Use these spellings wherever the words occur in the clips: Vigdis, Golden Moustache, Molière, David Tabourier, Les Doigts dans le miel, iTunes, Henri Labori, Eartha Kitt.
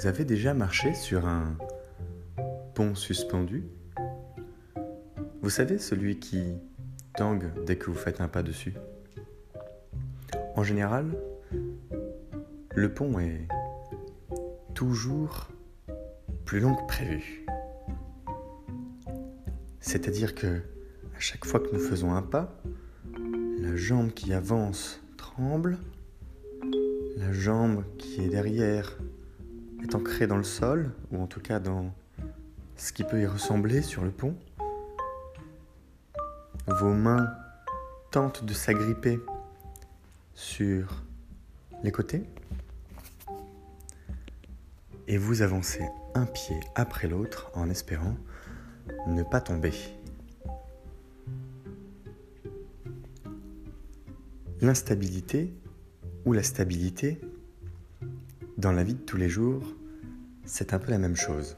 Vous avez déjà marché sur un pont suspendu? Vous savez, celui qui tangue dès que vous faites un pas dessus. En général, le pont est toujours plus long que prévu. C'est-à-dire que, à chaque fois que nous faisons un pas, la jambe qui avance tremble, la jambe qui est derrière est ancrée dans le sol, ou en tout cas dans ce qui peut y ressembler sur le pont. Vos mains tentent de s'agripper sur les côtés et vous avancez un pied après l'autre en espérant ne pas tomber. L'instabilité ou la stabilité dans la vie de tous les jours, c'est un peu la même chose.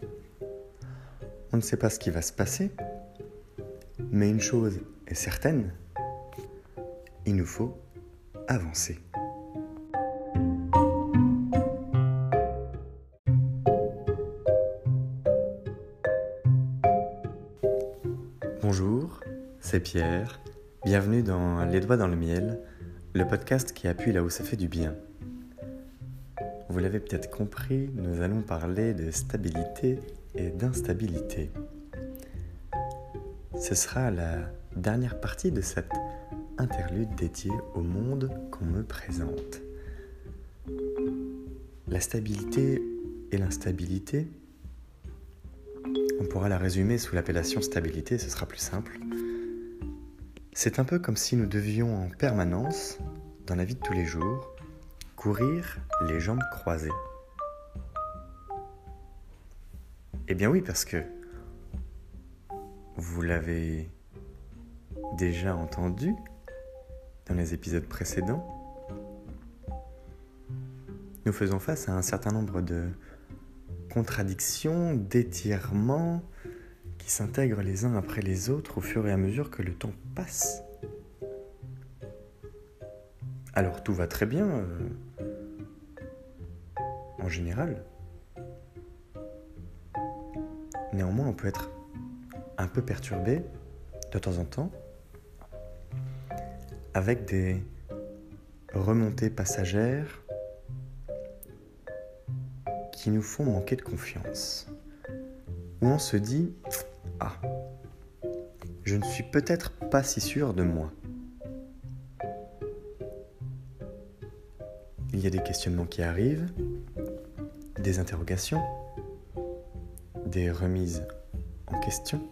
On ne sait pas ce qui va se passer, mais une chose est certaine, il nous faut avancer. Bonjour, c'est Pierre. Bienvenue dans Les Doigts dans le miel, le podcast qui appuie là où ça fait du bien. Vous l'avez peut-être compris, nous allons parler de stabilité et d'instabilité. Ce sera la dernière partie de cette interlude dédiée au monde qu'on me présente. La stabilité et l'instabilité, on pourra la résumer sous l'appellation stabilité, ce sera plus simple. C'est un peu comme si nous devions en permanence, dans la vie de tous les jours, courir les jambes croisées. Eh bien oui, parce que vous l'avez déjà entendu dans les épisodes précédents. Nous faisons face à un certain nombre de contradictions, d'étirements qui s'intègrent les uns après les autres au fur et à mesure que le temps passe. Alors tout va très bien, en général. Néanmoins, on peut être un peu perturbé de temps en temps, avec des remontées passagères qui nous font manquer de confiance. Où on se dit « Ah, je ne suis peut-être pas si sûr de moi ». Il y a des questionnements qui arrivent, des interrogations, des remises en question.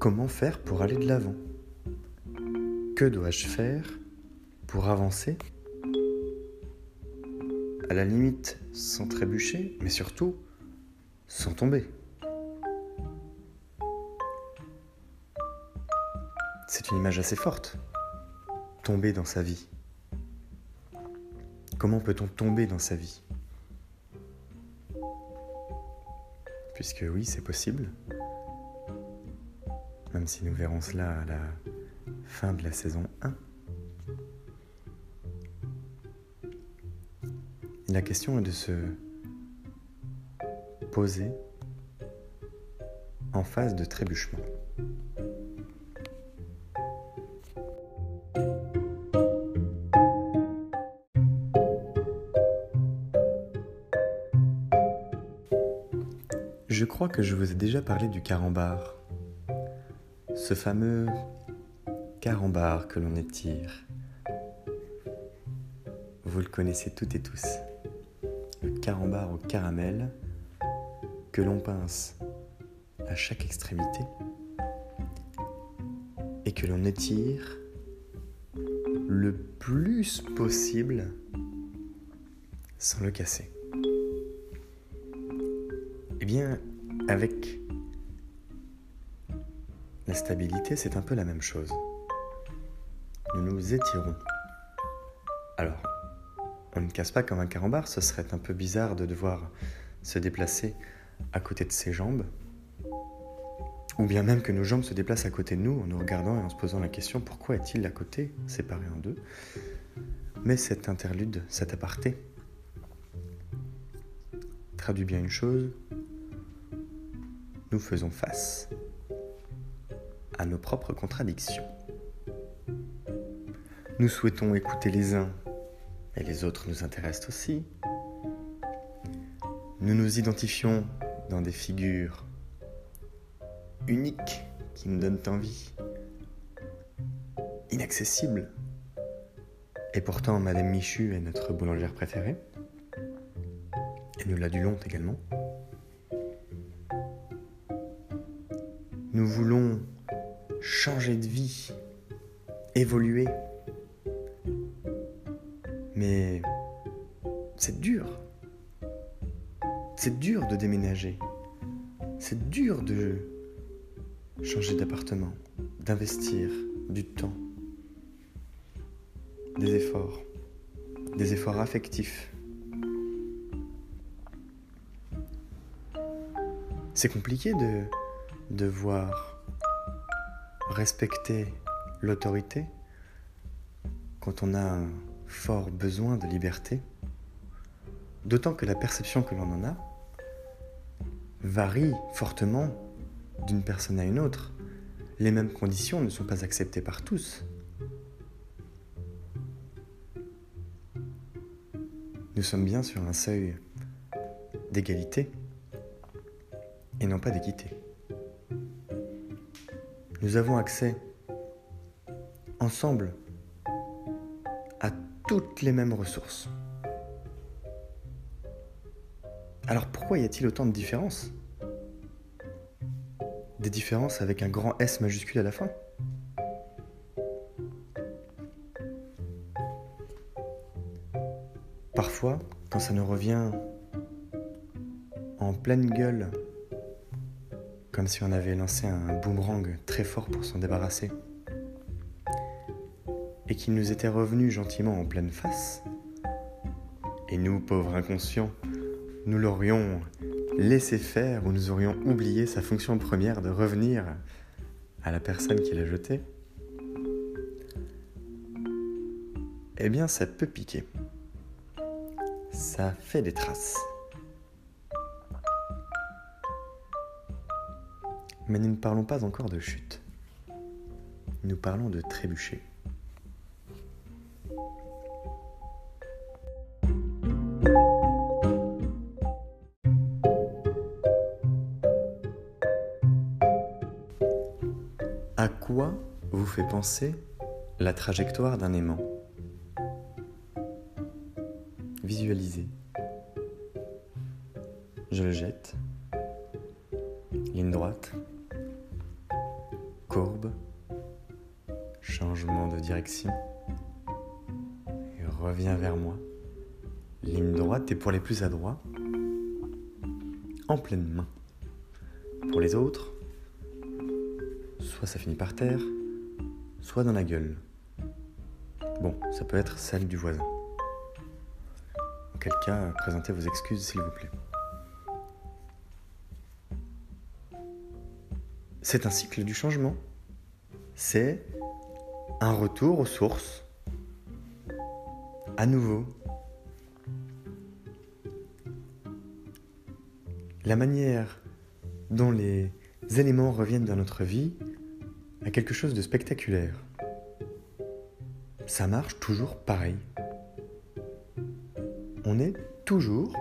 Comment faire pour aller de l'avant? Que dois-je faire pour avancer? À la limite, sans trébucher, mais surtout, sans tomber. C'est une image assez forte, tomber dans sa vie. Comment peut-on tomber dans sa vie? Puisque oui, c'est possible. Même si nous verrons cela à la fin de la saison 1. La question est de se poser en face de trébuchements. Je crois que je vous ai déjà parlé du carambar. Ce fameux carambar que l'on étire, vous le connaissez toutes et tous, le carambar au caramel que l'on pince à chaque extrémité et que l'on étire le plus possible sans le casser. Eh bien, avec la stabilité, c'est un peu la même chose. Nous nous étirons. Alors, on ne casse pas comme un carambar, ce serait un peu bizarre de devoir se déplacer à côté de ses jambes. Ou bien même que nos jambes se déplacent à côté de nous en nous regardant et en se posant la question « Pourquoi est-il à côté, séparé en deux ?» Mais cette interlude, cet aparté, traduit bien une chose, nous faisons face à nos propres contradictions. Nous souhaitons écouter les uns et les autres nous intéressent aussi. Nous nous identifions dans des figures uniques qui nous donnent envie, inaccessibles. Et pourtant, Madame Michu est notre boulangère préférée. Et nous l'adulons également. Nous voulons changer de vie, évoluer. Mais c'est dur. C'est dur de déménager. C'est dur de changer d'appartement, d'investir du temps, des efforts affectifs. C'est compliqué de devoir respecter l'autorité quand on a un fort besoin de liberté, d'autant que la perception que l'on en a varie fortement d'une personne à une autre. Les mêmes conditions ne sont pas acceptées par tous. Nous sommes bien sur un seuil d'égalité et non pas d'équité. Nous avons accès ensemble à toutes les mêmes ressources. Alors pourquoi y a-t-il autant de différences ? Des différences avec un grand S majuscule à la fin ? Parfois, quand ça nous revient en pleine gueule, comme si on avait lancé un boomerang très fort pour s'en débarrasser, et qu'il nous était revenu gentiment en pleine face, et nous, pauvres inconscients, nous l'aurions laissé faire ou nous aurions oublié sa fonction première de revenir à la personne qui l'a jeté, eh bien ça peut piquer. Ça fait des traces. Mais nous ne parlons pas encore de chute. Nous parlons de trébucher. À quoi vous fait penser la trajectoire d'un aimant ? Visualiser. Je le jette. Ligne droite. Courbe. Changement de direction. Il revient vers moi. Ligne droite et pour les plus adroits, en pleine main. Pour les autres, soit ça finit par terre, soit dans la gueule. Bon, ça peut être celle du voisin. Auquel cas, présentez vos excuses, s'il vous plaît. C'est un cycle du changement. C'est un retour aux sources. À nouveau. La manière dont les éléments reviennent dans notre vie a quelque chose de spectaculaire. Ça marche toujours pareil. On est toujours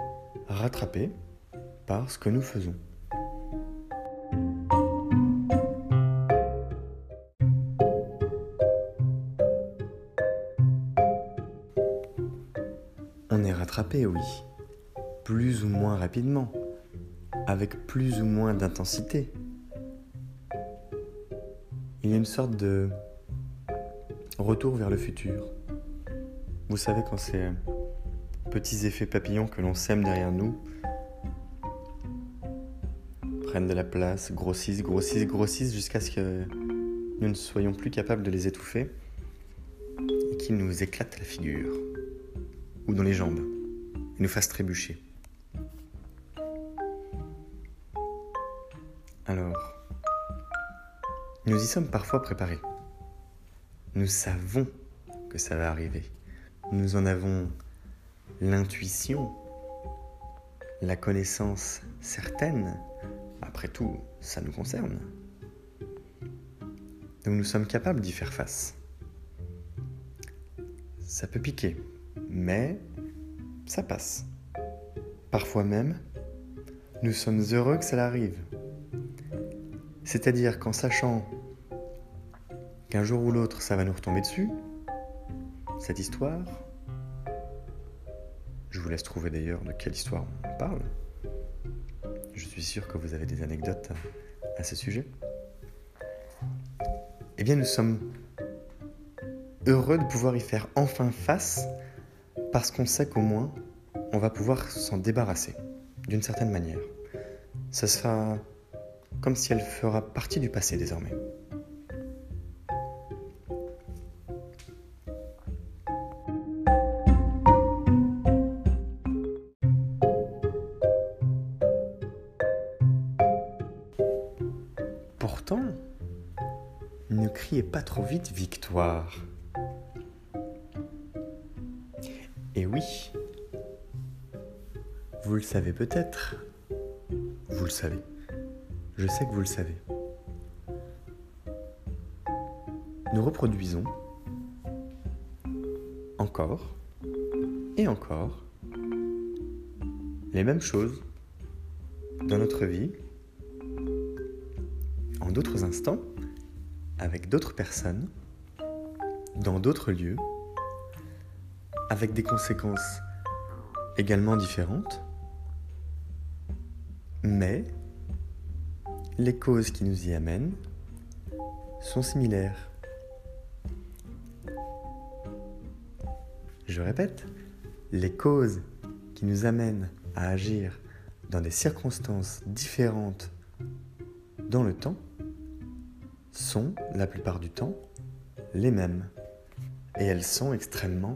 rattrapé par ce que nous faisons. On est rattrapé, oui, plus ou moins rapidement, avec plus ou moins d'intensité. Il y a une sorte de retour vers le futur. Vous savez, quand c'est petits effets papillons que l'on sème derrière nous prennent de la place, grossissent jusqu'à ce que nous ne soyons plus capables de les étouffer et qu'ils nous éclatent la figure ou dans les jambes et nous fassent trébucher. Alors, nous y sommes parfois préparés. Nous savons que ça va arriver. Nous en avons l'intuition, la connaissance certaine, après tout, ça nous concerne. Donc nous sommes capables d'y faire face. Ça peut piquer, mais ça passe. Parfois même, nous sommes heureux que ça arrive. C'est-à-dire qu'en sachant qu'un jour ou l'autre, ça va nous retomber dessus, cette histoire, je vous laisse trouver d'ailleurs de quelle histoire on parle. Je suis sûr que vous avez des anecdotes à ce sujet. Eh bien, nous sommes heureux de pouvoir y faire enfin face parce qu'on sait qu'au moins, on va pouvoir s'en débarrasser, d'une certaine manière. Ça sera comme si elle fera partie du passé désormais. Pourtant, ne criez pas trop vite victoire. Et oui, vous le savez peut-être, vous le savez, je sais que vous le savez. Nous reproduisons encore et encore les mêmes choses dans notre vie, en d'autres instants, avec d'autres personnes, dans d'autres lieux, avec des conséquences également différentes, mais les causes qui nous y amènent sont similaires. Je répète, les causes qui nous amènent à agir dans des circonstances différentes dans le temps sont, la plupart du temps, les mêmes. Et elles sont extrêmement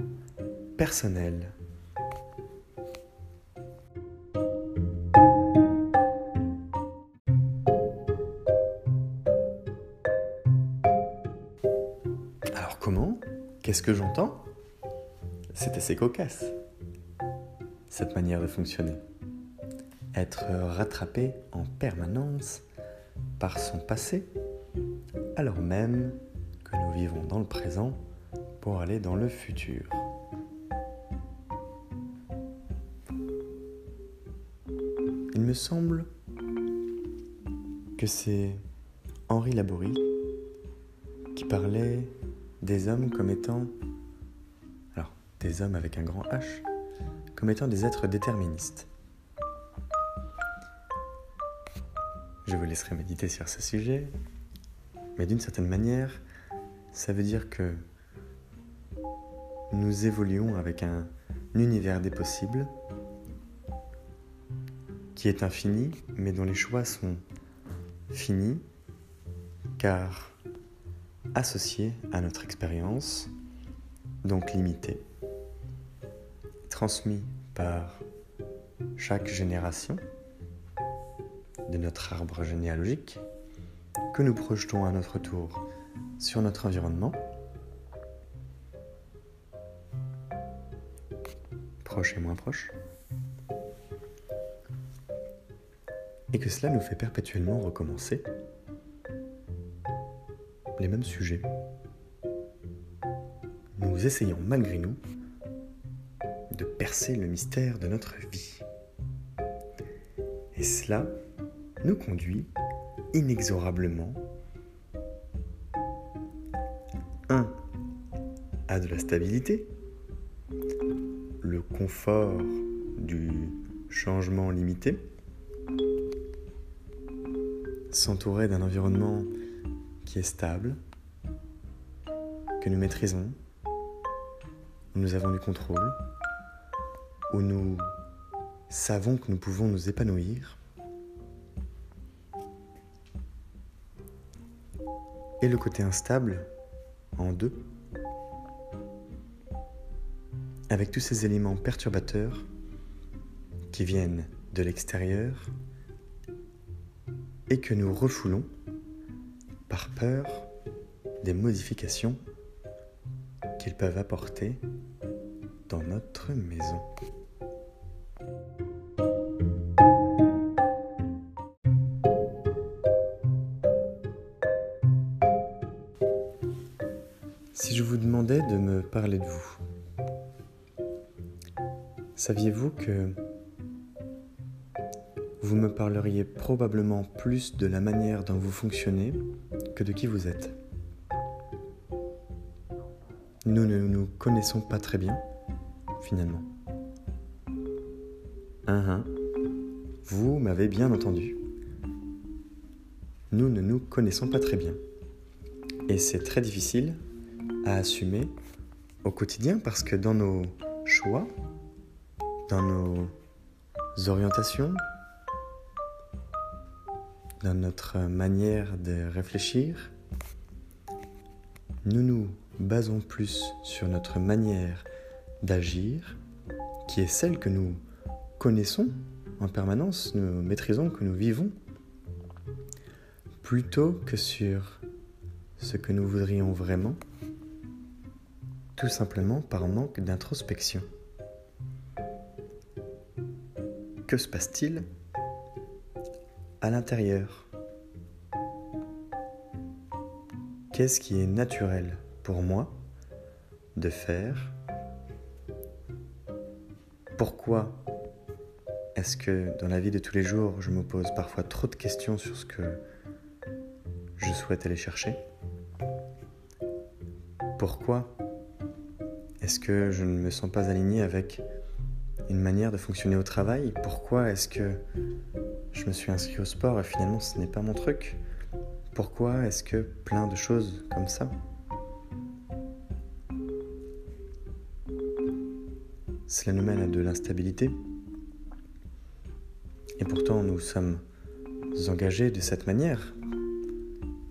personnelles. Alors comment ? Qu'est-ce que j'entends ? C'est assez cocasse, cette manière de fonctionner. Être rattrapé en permanence par son passé, alors même que nous vivons dans le présent pour aller dans le futur. Il me semble que c'est Henri Labori qui parlait des hommes comme étant, alors des hommes avec un grand H, comme étant des êtres déterministes. Je vous laisserai méditer sur ce sujet. Mais d'une certaine manière, ça veut dire que nous évoluons avec un univers des possibles qui est infini, mais dont les choix sont finis, car associés à notre expérience, donc limités, transmis par chaque génération de notre arbre généalogique, que nous projetons à notre tour sur notre environnement, proche et moins proche, et que cela nous fait perpétuellement recommencer les mêmes sujets. Nous essayons malgré nous de percer le mystère de notre vie. Et cela nous conduit inexorablement, à de la stabilité, le confort du changement limité, s'entourer d'un environnement qui est stable, que nous maîtrisons, où nous avons du contrôle, où nous savons que nous pouvons nous épanouir, et le côté instable, en deux, avec tous ces éléments perturbateurs qui viennent de l'extérieur et que nous refoulons par peur des modifications qu'ils peuvent apporter dans notre maison. Si je vous demandais de me parler de vous, saviez-vous que vous me parleriez probablement plus de la manière dont vous fonctionnez que de qui vous êtes? Nous ne nous connaissons pas très bien, finalement. Vous m'avez bien entendu. Nous ne nous connaissons pas très bien. Et c'est très difficile à assumer au quotidien parce que dans nos choix, dans nos orientations, dans notre manière de réfléchir, nous nous basons plus sur notre manière d'agir, qui est celle que nous connaissons en permanence, nous maîtrisons, que nous vivons, plutôt que sur ce que nous voudrions vraiment, tout simplement par manque d'introspection. Que se passe-t-il à l'intérieur? Qu'est-ce qui est naturel pour moi de faire? Pourquoi est-ce que dans la vie de tous les jours, je me pose parfois trop de questions sur ce que je souhaite aller chercher? Pourquoi est-ce que je ne me sens pas aligné avec une manière de fonctionner au travail? Pourquoi est-ce que je me suis inscrit au sport et finalement ce n'est pas mon truc? Pourquoi est-ce que plein de choses comme ça? Cela nous mène à de l'instabilité. Et pourtant, nous sommes engagés de cette manière.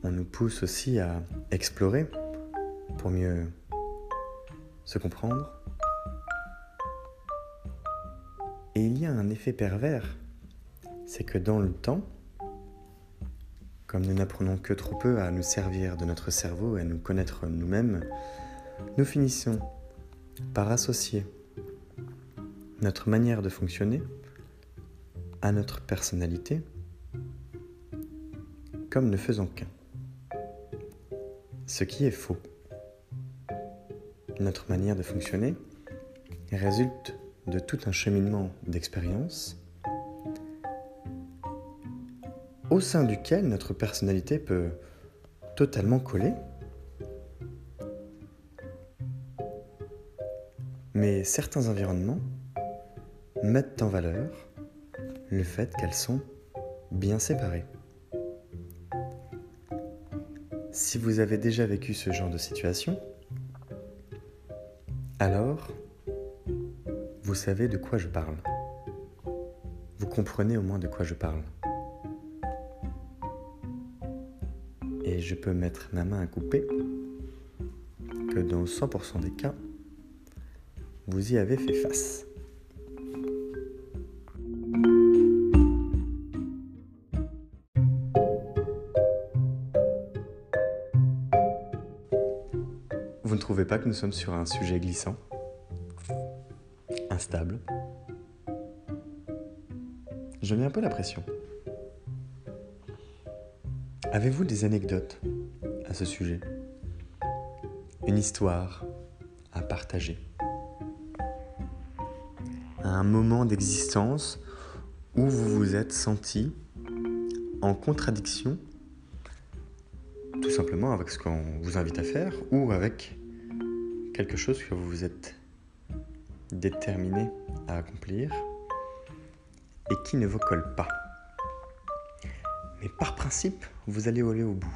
On nous pousse aussi à explorer pour mieux se comprendre. Et il y a un effet pervers. C'est que dans le temps, comme nous n'apprenons que trop peu à nous servir de notre cerveau et à nous connaître nous-mêmes, nous finissons par associer notre manière de fonctionner à notre personnalité, comme ne faisant qu'un. Ce qui est faux. Notre manière de fonctionner résulte de tout un cheminement d'expérience au sein duquel notre personnalité peut totalement coller, mais certains environnements mettent en valeur le fait qu'elles sont bien séparées. Si vous avez déjà vécu ce genre de situation, alors vous savez de quoi je parle. Vous comprenez au moins de quoi je parle. Et je peux mettre ma main à couper que dans 100% des cas, vous y avez fait face. Vous ne trouvez pas que nous sommes sur un sujet glissant, instable? Je mets un peu la pression. Avez-vous des anecdotes à ce sujet? Une histoire à partager? Un moment d'existence où vous vous êtes senti en contradiction tout simplement avec ce qu'on vous invite à faire ou avec quelque chose que vous vous êtes déterminé à accomplir et qui ne vous colle pas. Mais par principe, vous allez aller au bout.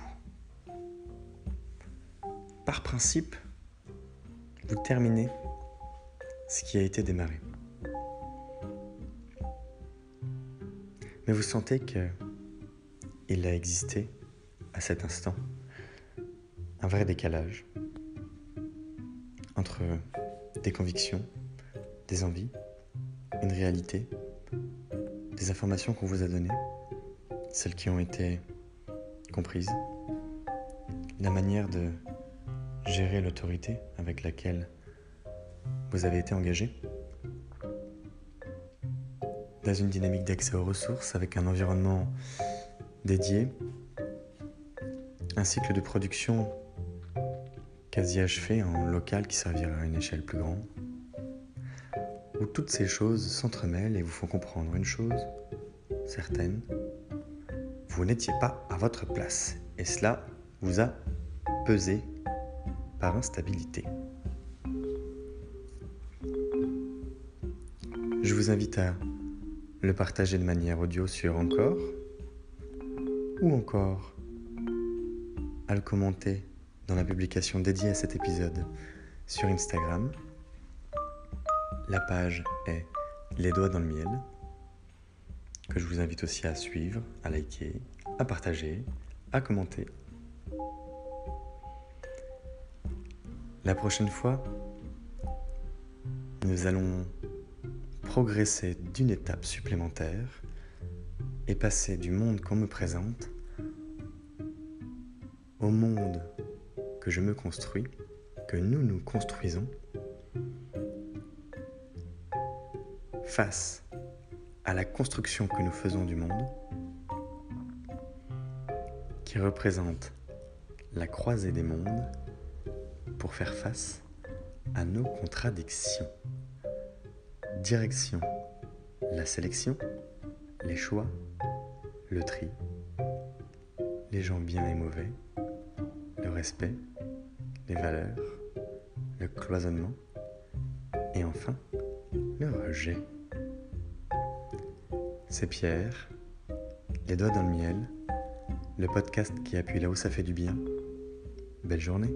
Par principe, vous terminez ce qui a été démarré. Mais vous sentez que il a existé à cet instant un vrai décalage entre des convictions, des envies, une réalité, des informations qu'on vous a données, celles qui ont été comprises, la manière de gérer l'autorité avec laquelle vous avez été engagé, dans une dynamique d'accès aux ressources avec un environnement dédié, un cycle de production quasi achevé en local qui servira à une échelle plus grande, où toutes ces choses s'entremêlent et vous font comprendre une chose certaine, vous n'étiez pas à votre place et cela vous a pesé par instabilité. Je vous invite à le partager de manière audio sur Encore ou encore à le commenter dans la publication dédiée à cet épisode sur Instagram. La page est Les Doigts dans le miel, que je vous invite aussi à suivre, à liker, à partager, à commenter. La prochaine fois, nous allons progresser d'une étape supplémentaire et passer du monde qu'on me présente au monde que je me construis, que nous nous construisons, face à la construction que nous faisons du monde, qui représente la croisée des mondes pour faire face à nos contradictions. Direction, la sélection, les choix, le tri, les gens bien et mauvais, le respect, les valeurs, le cloisonnement et enfin le rejet. C'est Pierre, Les Doigts dans le miel, le podcast qui appuie là où ça fait du bien. Belle journée.